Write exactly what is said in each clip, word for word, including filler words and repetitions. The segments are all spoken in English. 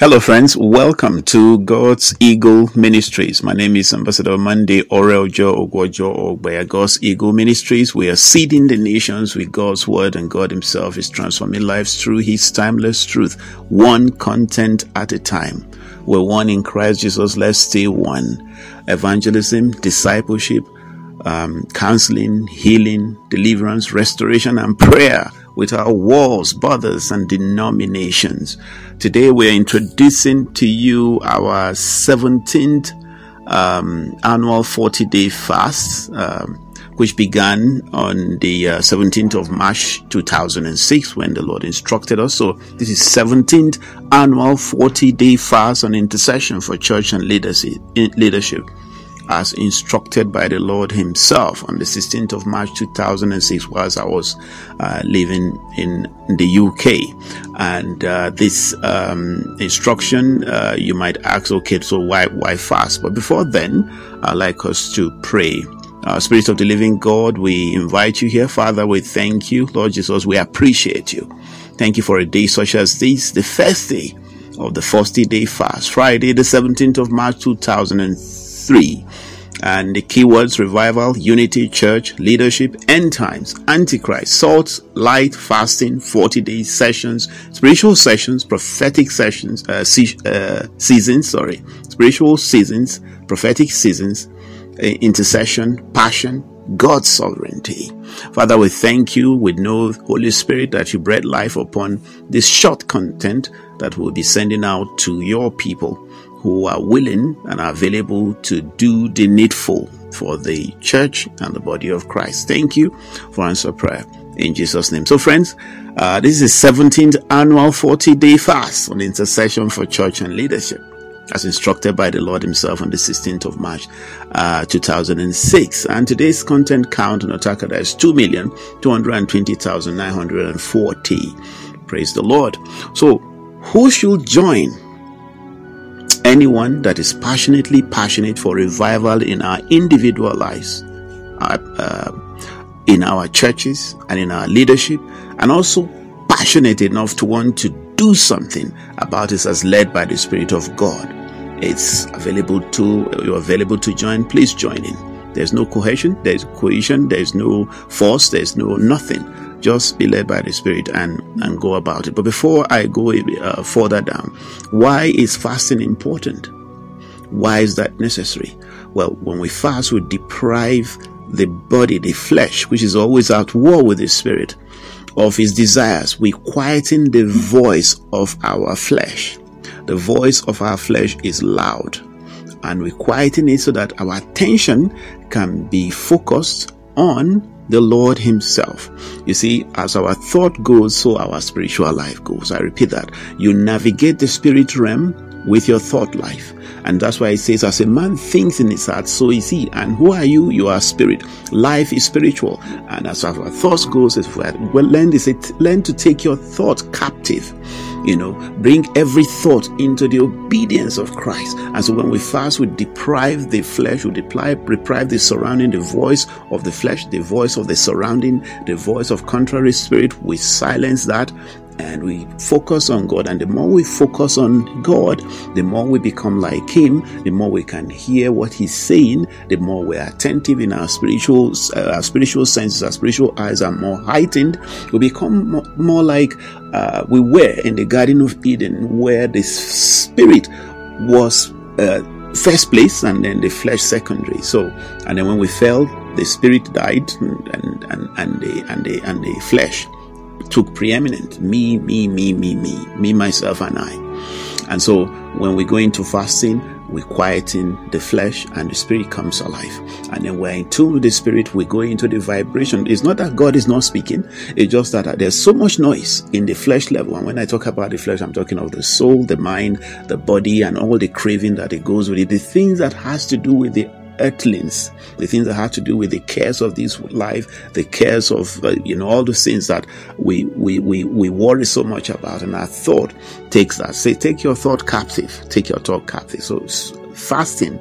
Hello friends, welcome to God's Eagle Ministries. My name is Ambassador Monday Oreljo Ogwa Jo Ogbaia. God's Eagle Ministries. We are seeding the nations with God's word, and God himself is transforming lives through his timeless truth, one content at a time. We're one in Christ Jesus. Let's stay one. Evangelism, discipleship, um, counseling, healing, deliverance, restoration, and prayer. With our wars, borders, and denominations. Today we are introducing to you our seventeenth um, annual forty-day fast, um, which began on the uh, seventeenth of March two thousand six, when the Lord instructed us. So this is seventeenth annual forty-day fast on intercession for church and leadership, as instructed by the Lord himself on the sixteenth of March two thousand six, whilst I was uh, living in the U K. And uh, this um, instruction, uh, you might ask, okay, so why why fast? But before then, I'd like us to pray. Uh, Spirit of the living God, we invite you here. Father, we thank you. Lord Jesus, we appreciate you. Thank you for a day such as this, the first day of the forty-day fast, Friday the seventeenth of March two thousand three. And the keywords: revival, unity, church, leadership, end times, antichrist, salt, light, fasting, forty-day sessions, spiritual sessions, prophetic sessions, uh, se- uh, seasons, sorry, spiritual seasons, prophetic seasons, uh, intercession, passion, God's sovereignty. Father, we thank you. We know, Holy Spirit, that you breathed life upon this short content that we'll be sending out to your people who are willing and are available to do the needful for the church and the body of Christ. Thank you for answer prayer in Jesus' name. So friends, uh, this is the seventeenth annual forty-day fast on intercession for church and leadership, as instructed by the Lord himself on the sixteenth of March, uh, two thousand six. And today's content count on Otakada is two million two hundred twenty thousand nine hundred forty. Praise the Lord. So who should join? Anyone that is passionately passionate for revival in our individual lives, our, uh, in our churches and in our leadership, and also passionate enough to want to do something about this as led by the Spirit of God. It's available to, you're available to join. Please join in. There's no coercion, there's coercion, there's no force, there's no nothing. Just be led by the Spirit and, and go about it. But before I go uh, further down, why is fasting important? Why is that necessary? Well, when we fast, we deprive the body, the flesh, which is always at war with the Spirit, of his desires. We quieten the voice of our flesh. The voice of our flesh is loud, and we quieten it so that our attention can be focused on the Lord himself. You see, as our thought goes, so our spiritual life goes. I repeat that. You navigate the spirit realm with your thought life. And that's why it says, as a man thinks in his heart, so is he. And who are you? You are spirit. Life is spiritual. And as our thoughts goes, it's well, learn this, learn to take your thought captive. You know, bring every thought into the obedience of Christ. And so when we fast, we deprive the flesh, we deprive, deprive the surrounding, the voice of the flesh, the voice of the surrounding, the voice of contrary spirit. We silence that and we focus on God. And the more we focus on God, the more we become like him, the more we can hear what he's saying, the more we're attentive in our spiritual, uh, our spiritual senses, our spiritual eyes are more heightened. We become more, more like Uh, we were in the Garden of Eden, where the spirit was uh, first place and then the flesh secondary. So, and then when we fell, the spirit died, and and and, and the and the and the flesh took preeminent. Me, me, me, me, me, me, myself, and I. And so, when we go into fasting, we quieten the flesh and the spirit comes alive. And then we're in tune with the spirit, we go into the vibration. It's not that God is not speaking, it's just that there's so much noise in the flesh level. And when I talk about the flesh, I'm talking of the soul, the mind, the body, and all the craving that it goes with it. The things that has to do with the earthlings, the things that have to do with the cares of this life, the cares of uh, you know all the things that we we we we worry so much about, and our thought takes that. Say, take your thought captive, take your thought captive. So fasting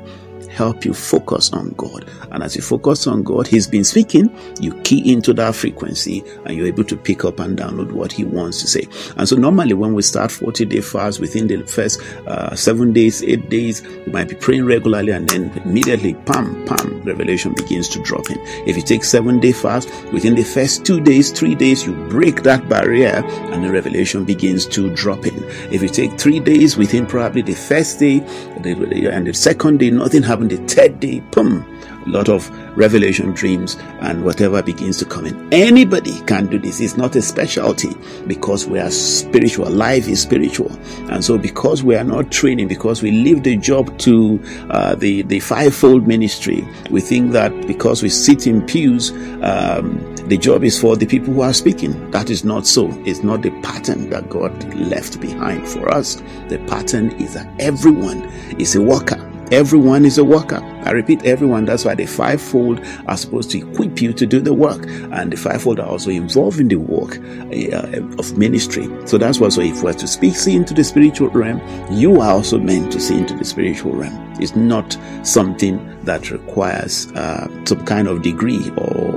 help you focus on God. And as you focus on God, He's been speaking, you key into that frequency and you're able to pick up and download what He wants to say. And so normally when we start forty-day fast, within the first uh, seven days, eight days, you might be praying regularly, and then immediately, pam, pam, revelation begins to drop in. If you take seven-day fast, within the first two days, three days, you break that barrier and the revelation begins to drop in. If you take three days, within probably the first day and the second day, nothing happened. The third day, boom, a lot of revelation, dreams, and whatever begins to come in. Anybody can do this. It's not a specialty, because we are spiritual. Life is spiritual. And so because we are not training, because we leave the job to uh, the, the fivefold ministry, we think that because we sit in pews, um, the job is for the people who are speaking. That is not so. It's not the pattern that God left behind for us. The pattern is that everyone is a worker. Everyone is a worker. I repeat, everyone. That's why the fivefold are supposed to equip you to do the work. And the fivefold are also involved in the work uh, of ministry. So that's why, so if we're to speak, see into the spiritual realm, you are also meant to see into the spiritual realm. It's not something that requires uh, some kind of degree or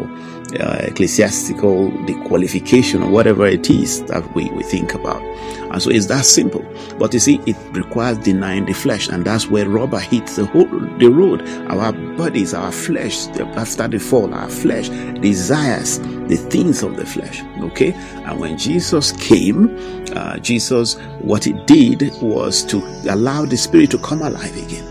Uh, ecclesiastical, the qualification or whatever it is that we, we think about. And so it's that simple. But you see, it requires denying the flesh, and that's where rubber hits the whole, the road. Our bodies, our flesh, after the fall, our flesh desires the things of the flesh. Okay? And when Jesus came, uh, Jesus, what he did was to allow the Spirit to come alive again.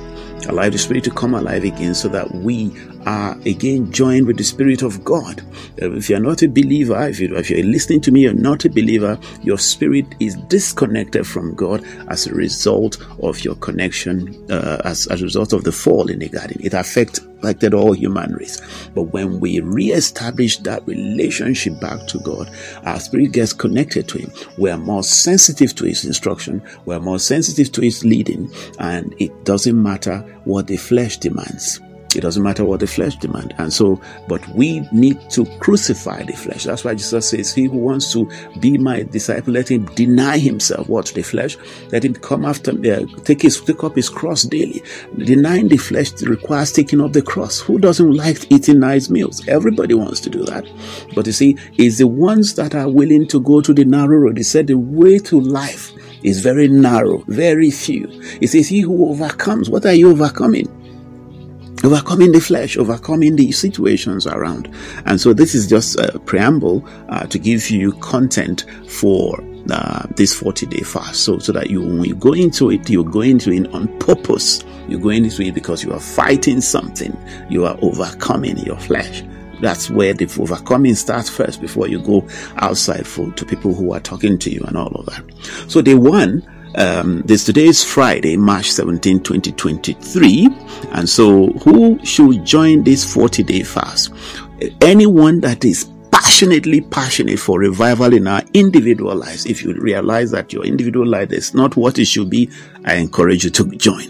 Allow the Spirit to come alive again, so that we are again joined with the Spirit of God. If you're not a believer, if, you, if you're listening to me, you're not a believer, your spirit is disconnected from God as a result of your connection, uh, as, as a result of the fall in the garden. It affects affected all human race. But when we re-establish that relationship back to God, our spirit gets connected to Him. We are more sensitive to His instruction. We are more sensitive to His leading. And it doesn't matter what the flesh demands. It doesn't matter what the flesh demands. And so, but we need to crucify the flesh. That's why Jesus says, he who wants to be my disciple, let him deny himself. What? The flesh. Let him come after me, uh, take his, take up his cross daily. Denying the flesh requires taking up the cross. Who doesn't like eating nice meals? Everybody wants to do that. But you see, it's the ones that are willing to go to the narrow road. He said the way to life is very narrow, very few. He says, he who overcomes. What are you overcoming? Overcoming the flesh, overcoming the situations around. And so this is just a preamble uh, to give you content for uh, this forty-day fast. So, so that you, when you go into it, you're going into it on purpose. You're going into it because you are fighting something. You are overcoming your flesh. That's where the overcoming starts first, before you go outside for to people who are talking to you and all of that. So day one. Um, this today is Friday, March seventeenth, twenty twenty-three. And so who should join this forty-day fast? Anyone that is passionately passionate for revival in our individual lives. If you realize that your individual life is not what it should be, I encourage you to join.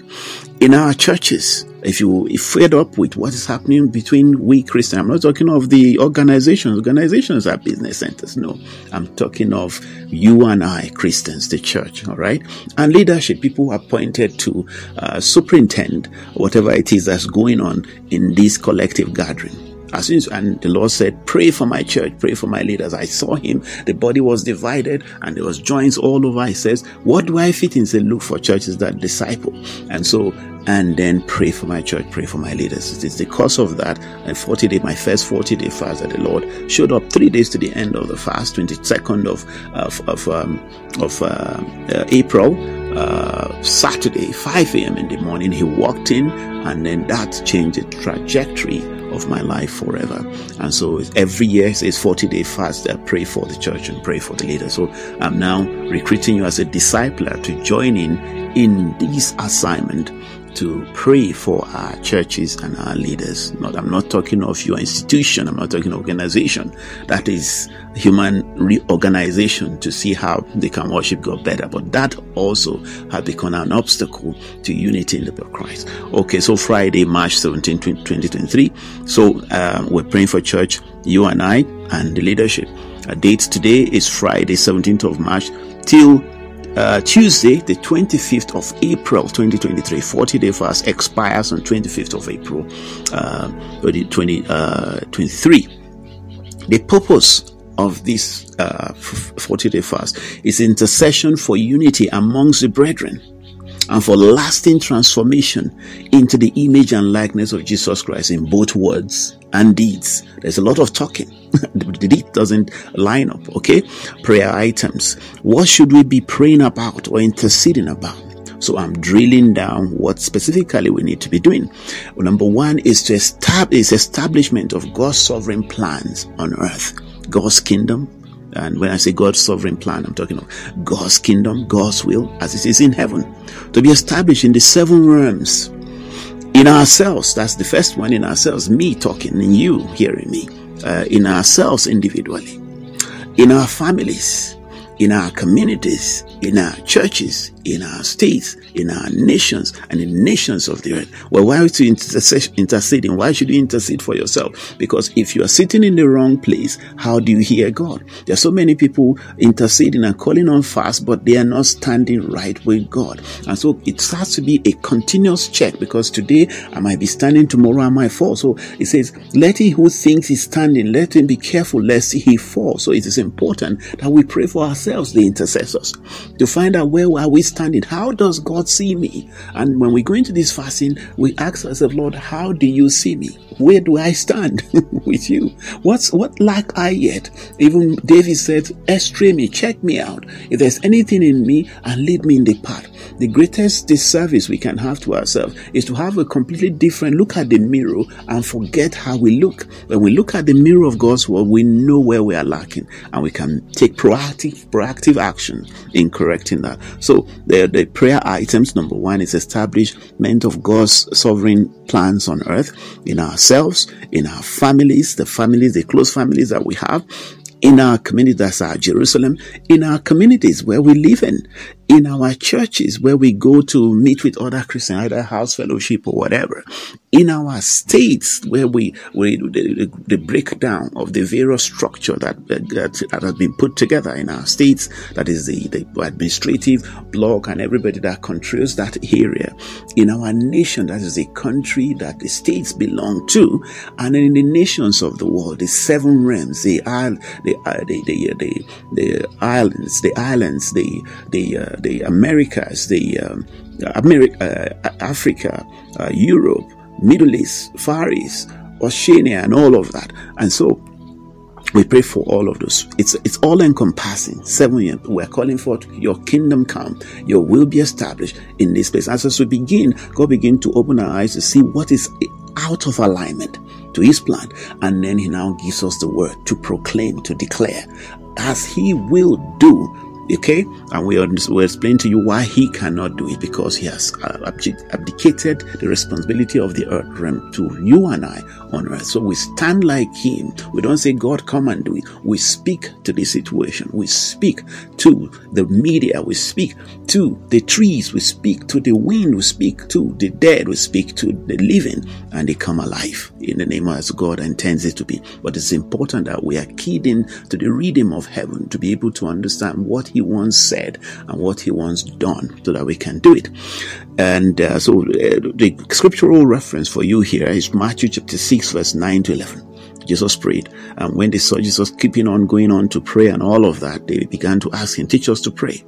In our churches, if you if fed up with what is happening between we Christians, I'm not talking of the organizations. Organizations are business centers. No, I'm talking of you and I, Christians, the church, all right? And leadership, people appointed to uh, superintend whatever it is that's going on in this collective gathering. As soon as, and the Lord said, pray for my church, pray for my leaders. I saw him. The body was divided and there was joints all over. He says, what do I fit in? He said, look for churches that disciple. And so, and then pray for my church, pray for my leaders. It's because of that, and forty-day, my first forty-day fast, that the Lord showed up three days to the end of the fast, twenty-second of of of, um, of uh, uh, April, uh, Saturday, five a.m. in the morning. He walked in, and then that changed the trajectory of my life forever. And so every year it's forty-day fast. I pray for the church and pray for the leaders. So I'm now recruiting you as a discipler to join in in this assignment, to pray for our churches and our leaders. Not, I'm not talking of your institution. I'm not talking organization. That is human reorganization to see how they can worship God better. But that also has become an obstacle to unity in the body of Christ. Okay, so Friday, March seventeenth, twenty twenty-three. So uh, we're praying for church, you and I, and the leadership. Our date today is Friday, seventeenth of March, till uh, Tuesday, the twenty-fifth of April, twenty twenty-three. forty-day fast expires on twenty-fifth of April, uh, twenty twenty-three. The purpose of this uh, forty-day fast is intercession for unity amongst the brethren and for lasting transformation into the image and likeness of Jesus Christ in both words and deeds. There's a lot of talking. The deed doesn't line up, okay? Prayer items. What should we be praying about or interceding about? So I'm drilling down what specifically we need to be doing. Well, number one is to establish establishment of God's sovereign plans on earth, God's kingdom. And when I say God's sovereign plan, I'm talking of God's kingdom, God's will, as it is in heaven, to be established in the seven realms. In ourselves, that's the first one, in ourselves, me talking and you hearing me, uh, in ourselves individually, in our families, in our communities, in our churches, in our states, in our nations, and in nations of the earth. Well, why should you intercede, interceding? Why should you intercede for yourself? Because if you are sitting in the wrong place, how do you hear God? There are so many people interceding and calling on fast, but they are not standing right with God. And so it has to be a continuous check, because today I might be standing, tomorrow I might fall. So it says, let he who thinks he's standing, let him be careful lest he fall. So it is important that we pray for ourselves, the intercessors, to find out where are we standing. How does God see me? And when we go into this fasting, we ask ourselves, Lord, how do you see me? Where do I stand with you? What's what lack I yet? Even David said, "Estray me, check me out. If there's anything in me, and lead me in the path." The greatest disservice we can have to ourselves is to have a completely different look at the mirror and forget how we look. When we look at the mirror of God's word, we know where we are lacking, and we can take proactive proactive action in correcting that. So the, the prayer items, number one, is establishment of God's sovereign plans on earth, in ourselves, in our families, the families, the close families that we have, in our community, that's our Jerusalem, in our communities where we live in, in our churches where we go to meet with other Christians, either house fellowship or whatever, in our states where we, we the, the breakdown of the various structure that, that that has been put together in our states, that is the, the administrative block and everybody that controls that area, in our nation, that is the country that the states belong to, and in the nations of the world, the seven realms, the isle, the the the, the, the islands, the islands, the the uh, the Americas, the um, America, uh, Africa, uh, Europe, Middle East, Far East, Oceania, and all of that. And so we pray for all of those. It's it's all encompassing. Seven, we're calling for your kingdom come, your will be established in this place. And so as we begin, God begin to open our eyes to see what is out of alignment to his plan. And then he now gives us the word to proclaim, to declare, as he will do. Okay, and we will explain to you why he cannot do it, because he has abdicated the responsibility of the earth realm to you and I on earth. So we stand like him. We don't say, God, come and do it. We speak to the situation. We speak to the media. We speak to the trees. We speak to the wind. We speak to the dead. We speak to the living, and they come alive in the name as God intends it to be. But it's important that we are keyed in to the rhythm of heaven to be able to understand what he once said and what he once done, so that we can do it. And uh, so uh, the scriptural reference for you here is Matthew chapter six, verse nine to eleven. Jesus prayed, and when they saw Jesus keeping on going on to pray and all of that, they began to ask him, teach us to pray.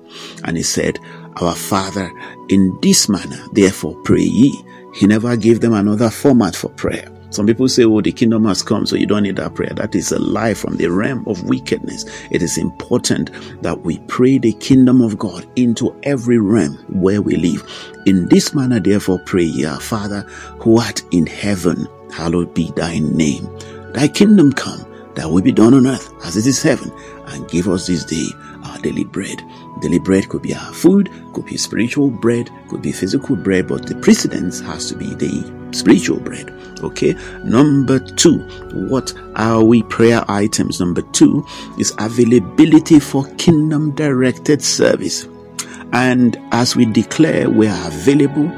And he said, Our Father, in this manner therefore pray ye. He never gave them another format for prayer. Some people say, oh, the kingdom has come, so you don't need that prayer. That is a lie from the realm of wickedness. It is important that we pray the kingdom of God into every realm where we live. In this manner, therefore, pray ye, Our Father, who art in heaven, hallowed be thy name. Thy kingdom come, thy will be done on earth as it is heaven. And give us this day our daily bread. Daily bread could be our food, could be spiritual bread, could be physical bread, but the precedence has to be the spiritual bread. Okay, number two, what are we prayer items? Number two is availability for kingdom directed service. And as we declare, we are available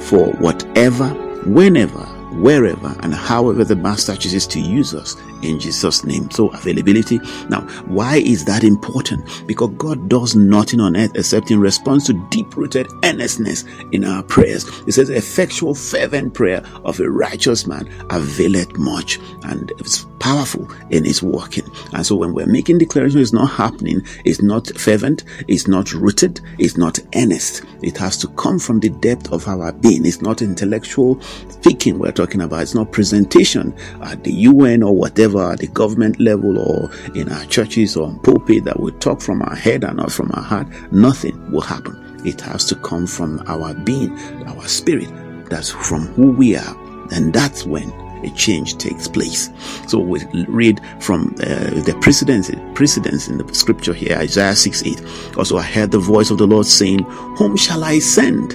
for whatever, whenever, wherever and however the Master chooses to use us in Jesus' name. So availability. Now, why is that important? Because God does nothing on earth except in response to deep-rooted earnestness in our prayers. It says, effectual fervent prayer of a righteous man availeth much, and it's powerful in its working. And so when we're making declaration, it's not happening, it's not fervent, it's not rooted, it's not earnest. It has to come from the depth of our being. It's not intellectual thinking we're talking about. It's not presentation at the U N or whatever, at the government level or in our churches or on pulpit that we talk from our head and not from our heart. Nothing will happen. It has to come from our being, our spirit. That's from who we are. And that's when a change takes place. So we read from uh, the precedence, precedence in the scripture here, Isaiah six eight. Also, I heard the voice of the Lord saying, whom shall I send?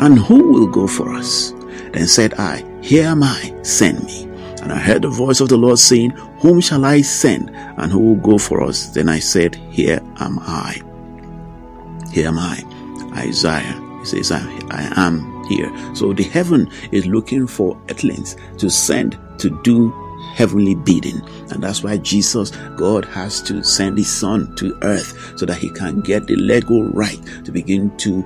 And who will go for us? Then said I, here am I, send me. And I heard the voice of the Lord saying, whom shall I send? And who will go for us? Then I said, here am I. Here am I. Isaiah, he says, I, I am here. So the heaven is looking for earthlings to send to do heavenly bidding. And that's why Jesus, God has to send his son to earth so that he can get the legal right to begin to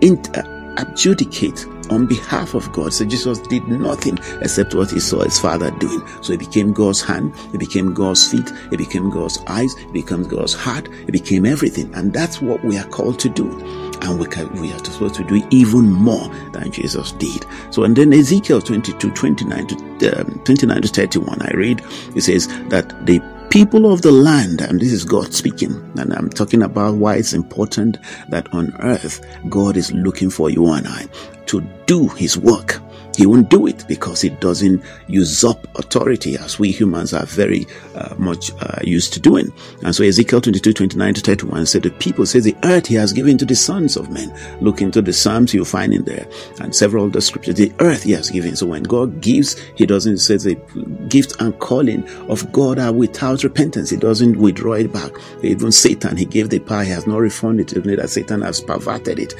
inter- adjudicate on behalf of God. So Jesus did nothing except what he saw his father doing. So it became God's hand, it became God's feet, it became God's eyes, it became God's heart, it became everything. And that's what we are called to do. And we, can, we are supposed to do even more than Jesus did. So, and then Ezekiel twenty-two, twenty-nine to thirty-one, I read, it says that the people of the land, and this is God speaking, and I'm talking about why it's important that on earth, God is looking for you and I to do his work. He won't do it because he doesn't usurp authority as we humans are very uh, much uh, used to doing. And so Ezekiel twenty-two, twenty-nine to thirty-one said, the people says the earth he has given to the sons of men. Look into the Psalms, you'll find in there. And several other scriptures, the earth he has given. So when God gives, he doesn't say the gift and calling of God are without repentance. He doesn't withdraw it back. Even Satan, he gave the power, he has not refunded it. That Satan has perverted it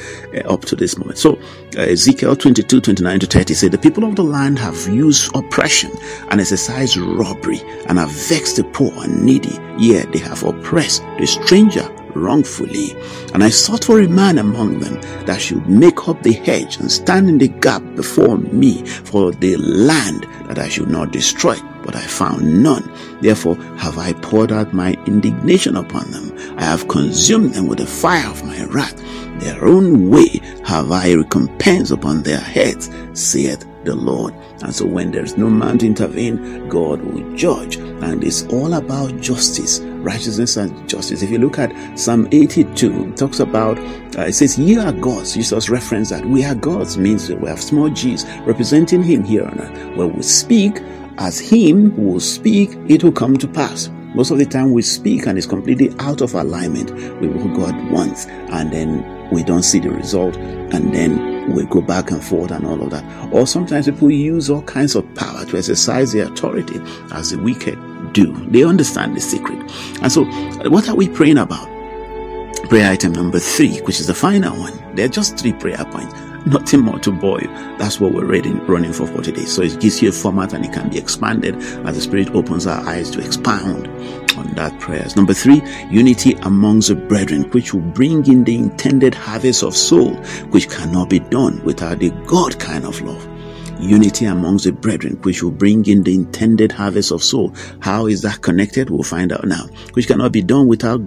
uh, up to this moment. So uh, Ezekiel twenty-two, twenty-nine to thirty said, the people of the land have used oppression and exercised robbery and have vexed the poor and needy. Yea, they have oppressed the stranger wrongfully. And I sought for a man among them that should make up the hedge and stand in the gap before me for the land, that I should not destroy. But I found none. Therefore have I poured out my indignation upon them. I have consumed them with the fire of my wrath. Their own way have I recompense upon their heads, saith the Lord. And so when there is no man to intervene, God will judge. And it's all about justice, righteousness and justice. If you look at Psalm eighty-two, it talks about, uh, it says, ye are gods. Jesus referenced that. We are gods means that we have small g's representing him here on earth. When we speak as him who will speak, it will come to pass. Most of the time we speak and it's completely out of alignment with what God wants. And then we don't see the result. And then we go back and forth and all of that. Or sometimes people use all kinds of power to exercise their authority as the wicked do. They understand the secret. And so what are we praying about? Prayer item number three, which is the final one. There are just three prayer points. Nothing more to bore you. That's what we're reading, running for for today. So it gives you a format and it can be expanded as the Spirit opens our eyes to expound on that prayers. Number three, unity amongst the brethren, which will bring in the intended harvest of soul, which cannot be done without the God kind of love. Unity amongst the brethren, which will bring in the intended harvest of soul. How is that connected? We'll find out now. Which cannot be done without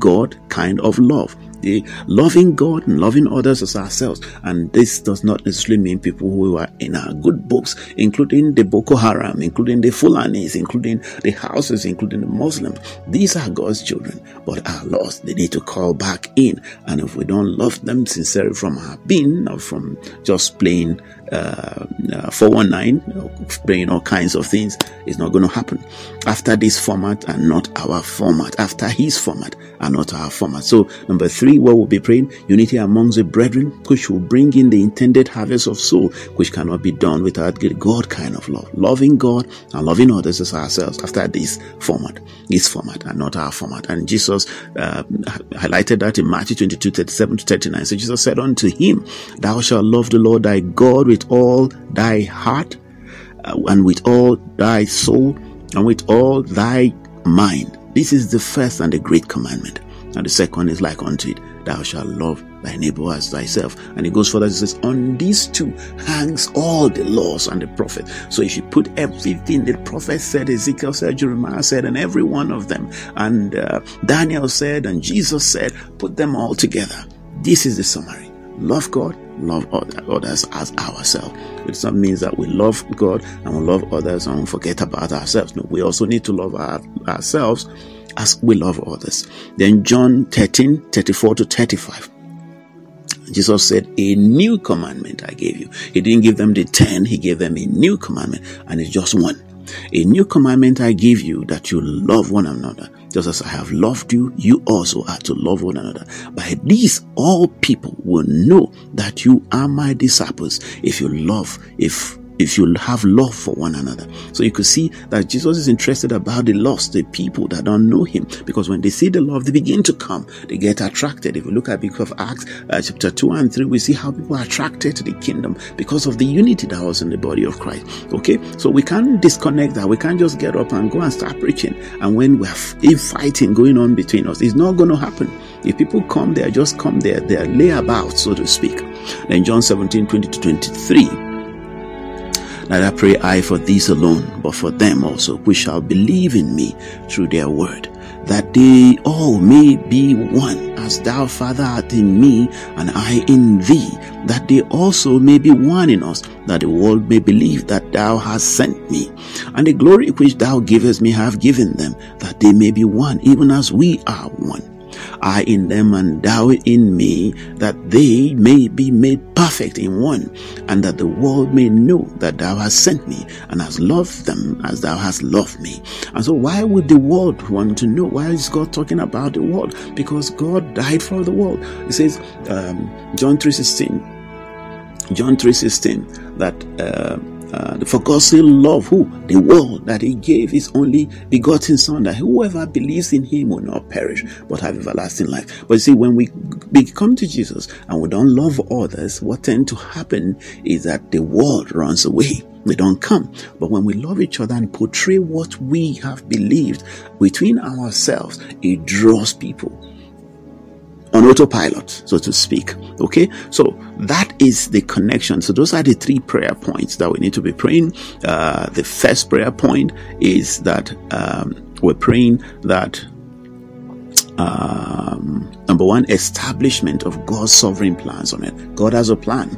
God kind of love. The loving God and loving others as ourselves. And this does not necessarily mean people who are in our good books, including the Boko Haram, including the Fulanis, including the houses, including the Muslims. These are God's children, but are lost. They need to call back in. And if we don't love them sincerely from our being, or from just playing uh, uh, four one nine, or playing all kinds of things, it's not going to happen. After this format and not our format. After his format and not our format. So, number three, what we'll be praying, unity amongst the brethren, which will bring in the intended harvest of soul, which cannot be done without the God kind of love. Loving God and loving others as ourselves after this format, his format and not our format. And Jesus uh, highlighted that in Matthew twenty-two, thirty-seven to thirty-nine. So Jesus said unto him, thou shalt love the Lord thy God with all thy heart, and with all thy soul and with all thy mind. This is the first and the great commandment. And the second is like unto it, thou shalt love thy neighbor as thyself. And it goes further, it says, on these two hangs all the laws and the prophets. So if you put everything the prophets said, Ezekiel said, Jeremiah said, and every one of them, and uh, Daniel said, and Jesus said, put them all together. This is the summary. Love God, love others as ourselves. It not means that we love God and we love others and we forget about ourselves. No, we also need to love our, ourselves as we love others. Then John thirteen, thirty-four to thirty-five. Jesus said, a new commandment I gave you. He didn't give them the ten, he gave them a new commandment, and it's just one. A new commandment I give you, that you love one another. Just as I have loved you, you also are to love one another. By these, all people will know that you are my disciples, if you love, if if you have love for one another. So you could see that Jesus is interested about the lost, the people that don't know him, because when they see the love, they begin to come, they get attracted. If we look at the book of Acts, uh, chapter two and three, we see how people are attracted to the kingdom because of the unity that was in the body of Christ. Okay, so we can't disconnect that. We can't just get up and go and start preaching, and when we have infighting going on between us, it's not going to happen. If people come, they just come there, they are layabout, so to speak. Then John seventeen, twenty to twenty-three, neither pray I for these alone, but for them also, which shall believe in me through their word, that they all may be one, as thou, Father, art in me, and I in thee, that they also may be one in us, that the world may believe that thou hast sent me. And the glory which thou givest me have given them, that they may be one, even as we are one. I in them and thou in me, that they may be made perfect in one, and that the world may know that thou hast sent me and hast loved them as thou hast loved me. And so why would the world want to know? Why is God talking about the world? Because God died for the world. It says, um, John three sixteen, John three sixteen, that uh, Uh, for God still loved who? The world, that he gave his only begotten son, that whoever believes in him will not perish but have everlasting life. But you see, when we come to Jesus and we don't love others, what tends to happen is that the world runs away. They don't come. But when we love each other and portray what we have believed between ourselves, it draws people on autopilot, so to speak. Okay, so that is the connection. So those are the three prayer points that we need to be praying. Uh, the first prayer point is that um, we're praying that um, number one, establishment of God's sovereign plans on it. God has a plan.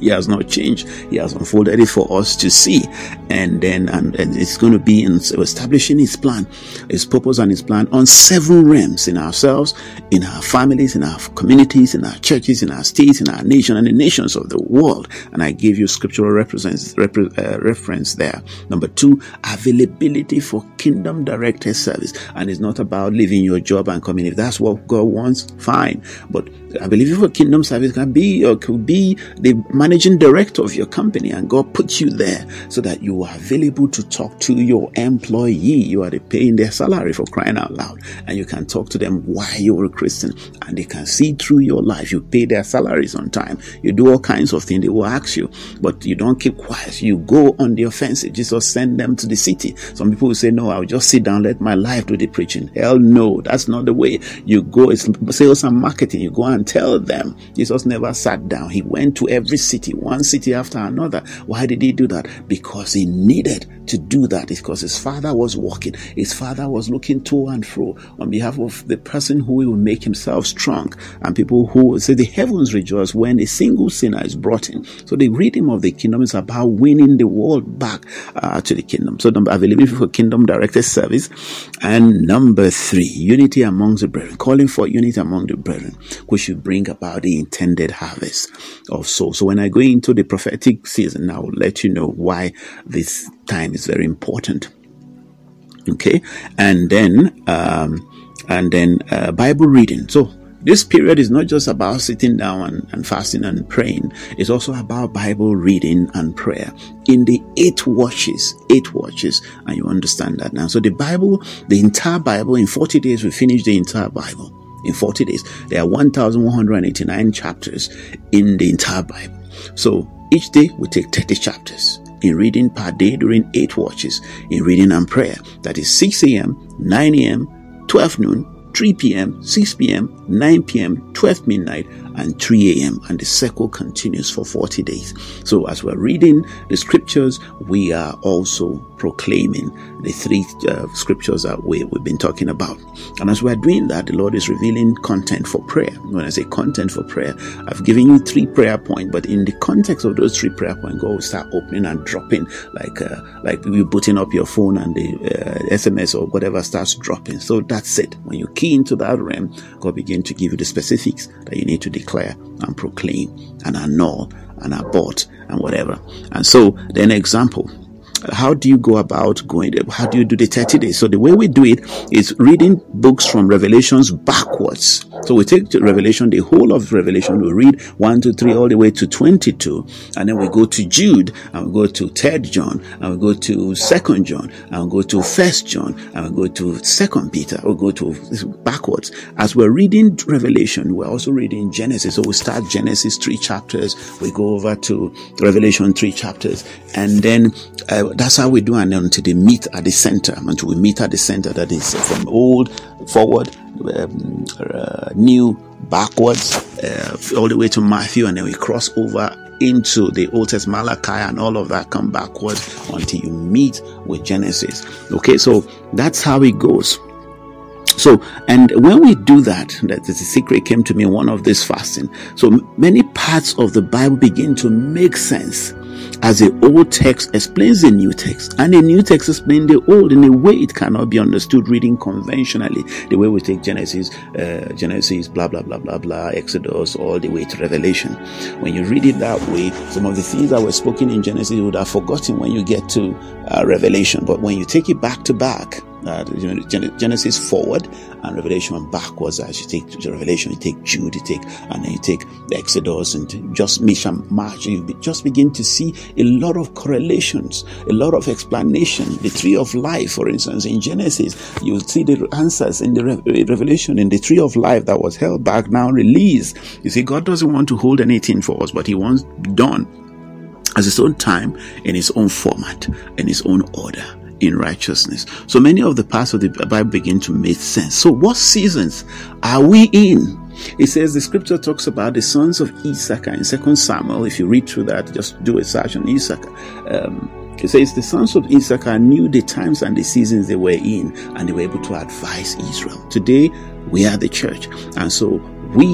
He has not changed. He has unfolded it for us to see. And then and, and it's going to be in establishing his plan, his purpose and his plan on seven realms: in ourselves, in our families, in our communities, in our churches, in our states, in our nation, and the nations of the world. And I gave you scriptural reference, uh, reference there. Number two, availability for kingdom directed service. And it's not about leaving your job and coming. If that's what God wants, fine. But I believe for kingdom service can be or could be the managing director of your company, and God put you there so that you are available to talk to your employee. You are paying their salary, for crying out loud, and you can talk to them why you're a Christian, and they can see through your life. You pay their salaries on time. You do all kinds of things. They will ask you, but you don't keep quiet. You go on the offensive. Jesus sent them to the city. Some people will say, no, I'll just sit down, let my life do the preaching. Hell no, that's not the way you go. It's sales and marketing. You go and tell them. Jesus never sat down. He went to every city, one city after another. Why did he do that? Because he needed to do that. It's because his father was walking. His father was looking to and fro on behalf of the person who will make himself strong. And people who say the heavens rejoice when a single sinner is brought in. So the rhythm of the kingdom is about winning the world back uh, to the kingdom. So number availability for kingdom directed service. And number three, unity amongst the brethren. Calling for unity among the brethren, which should bring about the intended harvest of souls. So when I go into the prophetic season, I will let you know why this time is very important. Okay, and then um, and then uh, Bible reading. So this period is not just about sitting down and, and fasting and praying. It's also about Bible reading and prayer in the eight watches, eight watches, and you understand that now. So the Bible, the entire Bible, in forty days we finish the entire Bible. In forty days, there are one thousand one hundred eighty-nine chapters in the entire Bible. So each day we take thirty chapters. a reading per day during eight watches, a reading and prayer, that is six a.m., nine a.m., twelve noon, three p.m., six p.m., nine p.m., twelve midnight, and three a.m. And the cycle continues for forty days. So as we're reading the scriptures, we are also proclaiming the three uh, scriptures that we, we've been talking about. And as we're doing that, the Lord is revealing content for prayer. When I say content for prayer, I've given you three prayer points, but in the context of those three prayer points, God will start opening and dropping, like uh, like you booting up your phone and the uh, S M S or whatever starts dropping. So that's it. When you key into that realm, God begins to give you the specifics that you need to declare and proclaim and annul and abort and whatever. And so then example, how do you go about going, how do you do the thirty days? So the way we do it is reading books from Revelations backwards. So we take to Revelation, the whole of Revelation, we read one, two, three all the way to twenty-two, and then we go to Jude, and we go to Third John, and we go to Second John, and we go to First John, and we go to Second Peter, we go to backwards. As we're reading Revelation, we're also reading Genesis. So we start Genesis three chapters, we go over to Revelation three chapters, and then uh, that's how we do, and until they meet at the center, until we meet at the center, that is from old forward, um, uh, new backwards, uh, all the way to Matthew, and then we cross over into the Old Testament, Malachi, and all of that come backwards until you meet with Genesis. Okay, so that's how it goes. So, and when we do that, that the secret came to me one of this fasting. So many parts of the Bible begin to make sense, as the old text explains the new text, and the new text explains the old in a way it cannot be understood reading conventionally. The way we take Genesis, uh, Genesis, blah, blah, blah, blah, blah, Exodus, all the way to Revelation. When you read it that way, some of the things that were spoken in Genesis you would have forgotten when you get to uh, Revelation. But when you take it back to back, Uh, Genesis forward and Revelation backwards, as you take Revelation, you take Jude, you take, and then you take Exodus and just Misha March, you be, just begin to see a lot of correlations, a lot of explanation. The tree of life, for instance, in Genesis, you'll see the answers in the Re- Revelation, in the tree of life that was held back, now released. You see, God doesn't want to hold anything for us, but He wants done as His own time, in His own format, in His own order, in righteousness. So many of the parts of the Bible begin to make sense. So what seasons are we in? It says the scripture talks about the sons of Issachar in Second Samuel. If you read through that, just do a search on Issachar. Um, it says the sons of Issachar knew the times and the seasons they were in, and they were able to advise Israel. Today, we are the church. And so we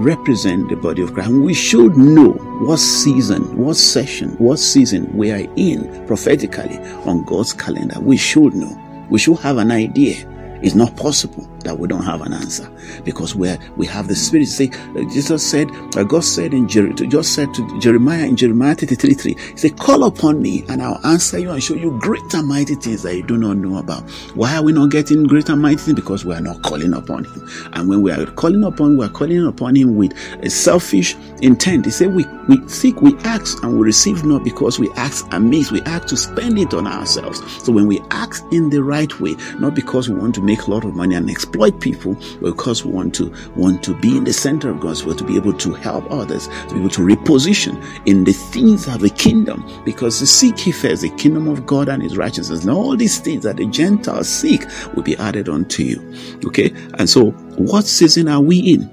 represent the body of Christ. We should know what season, what session, what season we are in prophetically on God's calendar. We should know. We should have an idea. It's not possible that we don't have an answer, because where we have the Spirit. Say, Jesus said, God said in Jer- just said to Jeremiah in Jeremiah thirty-three, He said, "Call upon me, and I'll answer you and show you great and mighty things that you do not know about." Why are we not getting great and mighty things? Because we are not calling upon Him. And when we are calling upon, we are calling upon Him with a selfish intent. He said, "We we seek, we ask, and we receive not, because we ask amiss. We ask to spend it on ourselves." So when we ask in the right way, not because we want to make a lot of money and expect people, because we want to want to be in the center of God's will, to be able to help others, to be able to reposition in the things of the kingdom, because the seek he first the kingdom of God and His righteousness, and all these things that the Gentiles seek will be added unto you. Okay, and so what season are we in?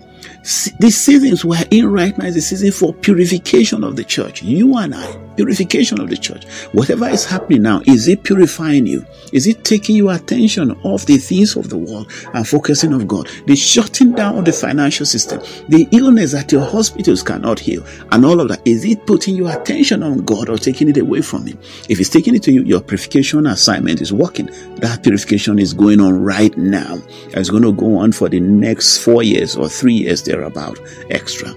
These seasons we're in right now is the season for purification of the church. You and I, purification of the church. Whatever is happening now, is it purifying you? Is it taking your attention off the things of the world and focusing on God? The shutting down of the financial system, the illness that your hospitals cannot heal, and all of that. Is it putting your attention on God or taking it away from Him? If it's taking it to you, your purification assignment is working. That purification is going on right now. It's going to go on for the next four years or three years thereabout extra.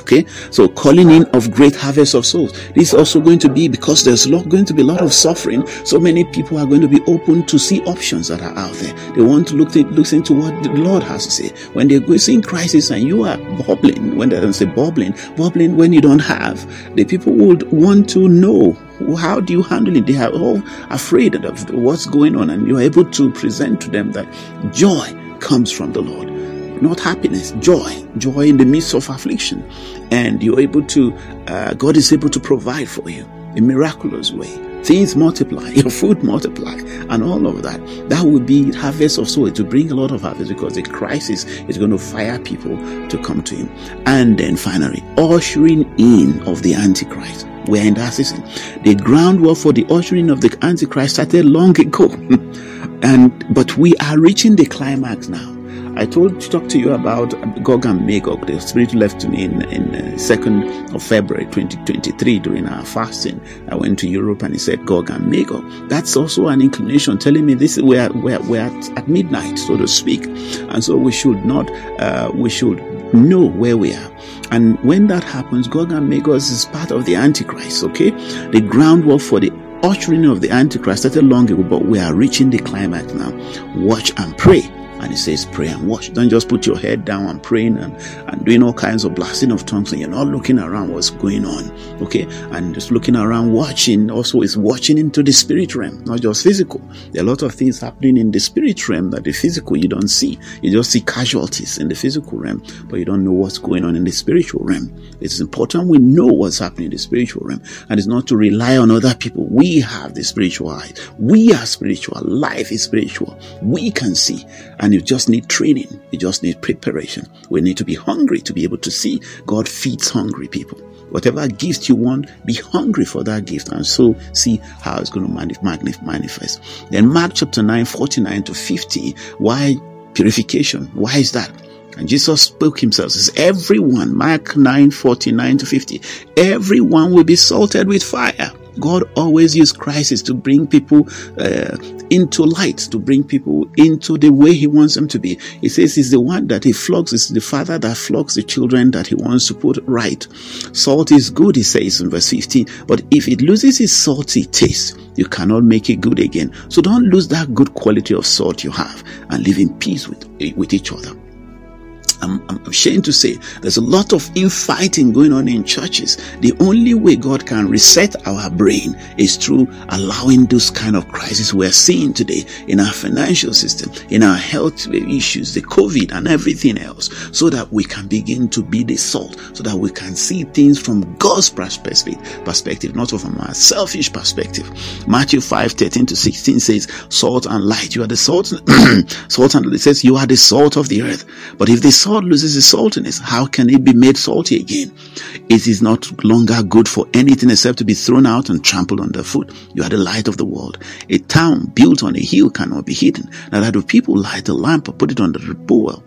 Okay, so calling in of great harvest of souls. This is also going to be because there's lot, going to be a lot of suffering. So many people are going to be open to see options that are out there. They want to look to, listen to what the Lord has to say. When they're seeing crisis and you are bubbling, when they don't say bubbling, bubbling when you don't have, the people would want to know, how do you handle it? They are all afraid of what's going on, and you're able to present to them that joy comes from the Lord. Not happiness, joy, joy in the midst of affliction. And you're able to, uh, God is able to provide for you. a miraculous way. Things multiply, your food multiply, and all of that. That would be harvest of soul, to bring a lot of harvest, because the crisis is going to fire people to come to him. And then finally, ushering in of the Antichrist. We're in that season. The groundwork for the ushering of the Antichrist started long ago. and But we are reaching the climax now. I told talked to you about Gog and Magog. The Spirit left to me in, in uh, second of February twenty twenty-three during our fasting. I went to Europe and he said Gog and Magog. That's also an inclination telling me this. We're we're we're at, at midnight, so to speak, and so we should not uh, we should know where we are. And when that happens, Gog and Magog is part of the Antichrist. Okay, the groundwork for the ushering of the Antichrist started long ago, but we are reaching the climax now. Watch and pray. And it says, pray and watch. Don't just put your head down and praying and, and doing all kinds of blasting of tongues, and you're not looking around what's going on, okay? And just looking around, watching, also is watching into the spirit realm, not just physical. There are a lot of things happening in the spirit realm that the physical you don't see. You just see casualties in the physical realm, but you don't know what's going on in the spiritual realm. It's important we know what's happening in the spiritual realm, and it's not to rely on other people. We have the spiritual eyes. We are spiritual. Life is spiritual. We can see. And And you just need training. You just need preparation. We need to be hungry to be able to see. God feeds hungry people. Whatever gift you want, be hungry for that gift. And so see how it's going to manifest. Then Mark chapter nine, forty-nine to fifty. Why purification? Why is that? And Jesus spoke himself. He says, everyone, Mark nine, forty-nine to fifty. Everyone will be salted with fire. God always uses crisis to bring people uh, into light, to bring people into the way he wants them to be. He says he's the one that he flocks, it's the father that flocks the children that he wants to put right. Salt is good, he says in verse fifteen, but if it loses its salty taste, you cannot make it good again. So don't lose that good quality of salt you have, and live in peace with, with each other. I'm, I'm ashamed to say there's a lot of infighting going on in churches. The only way God can reset our brain is through allowing this kind of crisis we're seeing today in our financial system, in our health issues, the COVID and everything else, so that we can begin to be the salt, so that we can see things from God's perspective, perspective, not from our selfish perspective. Matthew five, thirteen to sixteen says, salt and light, you are the salt. Salt and it says, you are the salt of the earth. But if the salt salt loses its saltiness, how can it be made salty again? It is not longer good for anything except to be thrown out and trampled underfoot. You are the light of the world. A town built on a hill cannot be hidden. Neither do people light a lamp or put it on the bowl.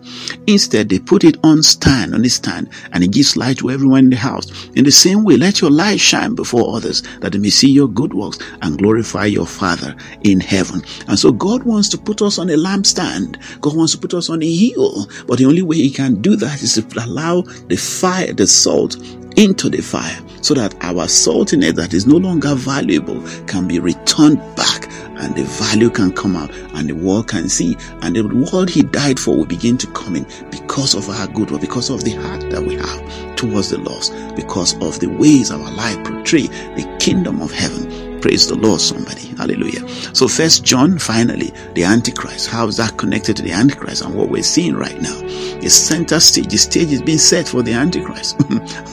Instead, they put it on stand, on a stand, and it gives light to everyone in the house. In the same way, let your light shine before others, that they may see your good works and glorify your Father in heaven. And so God wants to put us on a lampstand. God wants to put us on a hill, but the only way he can do that is to allow the fire, the salt, into the fire, so that our salt in it that is no longer valuable can be returned back, and the value can come out, and the world can see, and the world he died for will begin to come in, because of our good work, because of the heart that we have towards the lost, because of the ways our life portray the kingdom of heaven. Praise the Lord, somebody. Hallelujah. So First John, finally, the Antichrist. How is that connected to the Antichrist and what we're seeing right now? The center stage, the stage is being set for the Antichrist,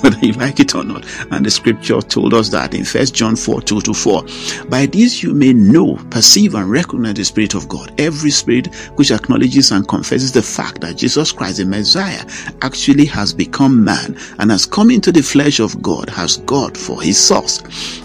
whether you like it or not. And the scripture told us that in First John four, two to four. By this you may know, perceive, and recognize the Spirit of God. Every spirit which acknowledges and confesses the fact that Jesus Christ, the Messiah, actually has become man and has come into the flesh of God, has God for his source.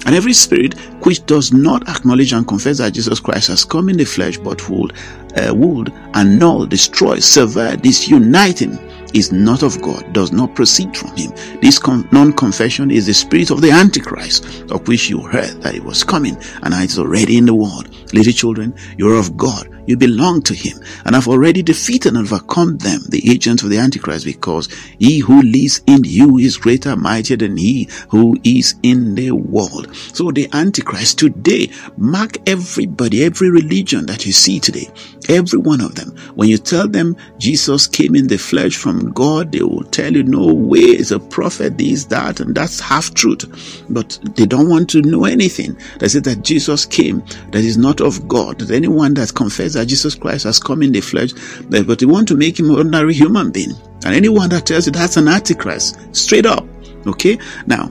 And every spirit which does not acknowledge and confess that Jesus Christ has come in the flesh, but would, uh, would annul, destroy, sever, disunite him, is not of God, does not proceed from him. This con- non-confession is the spirit of the Antichrist, of which you heard that it was coming, and it's already in the world. Little children, you're of God. You belong to him, and have already defeated and overcome them, the agents of the Antichrist, because he who lives in you is greater, mightier than he who is in the world. So the Antichrist today, mark everybody, every religion that you see today, every one of them. When you tell them Jesus came in the flesh from God, they will tell you, no way, it's a prophet, this, that, and that's half-truth. But they don't want to know anything. They say that Jesus came, that is not of God. That anyone that confesses that Jesus Christ has come in the flesh, but they want to make him an ordinary human being. And anyone that tells you that's an Antichrist, straight up. Okay? Now,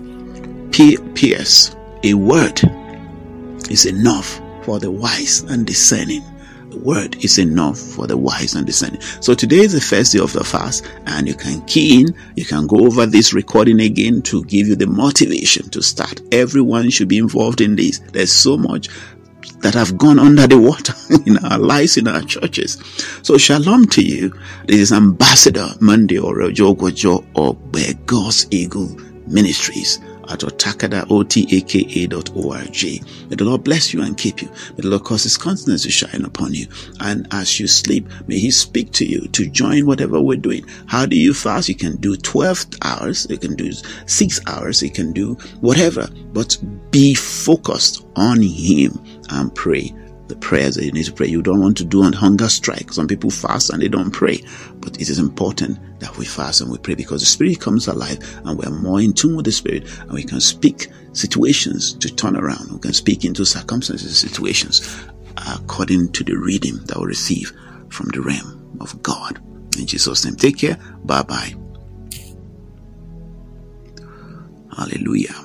P P S A word is enough for the wise and discerning. A word is enough for the wise and discerning. So today is the first day of the fast, and you can key in, you can go over this recording again to give you the motivation to start. Everyone should be involved in this. There's so much that have gone under the water in our lives, in our churches. So shalom to you. This is Ambassador Monday Oreljo Ogwa Jo Ogbaia, God's Eagle Ministries at Otakada dot org. May the Lord bless you and keep you. May the Lord cause His countenance to shine upon you. And as you sleep, may He speak to you to join whatever we're doing. How do you fast? You can do twelve hours. You can do six hours. You can do whatever. But be focused on Him and pray the prayers that you need to pray. You don't want to do on hunger strike. Some people fast and they don't pray. But it is important that we fast and we pray, because the Spirit comes alive and we are more in tune with the Spirit, and we can speak situations to turn around. We can speak into circumstances, situations, according to the reading that we receive from the realm of God. In Jesus' name, take care. Bye-bye. Hallelujah.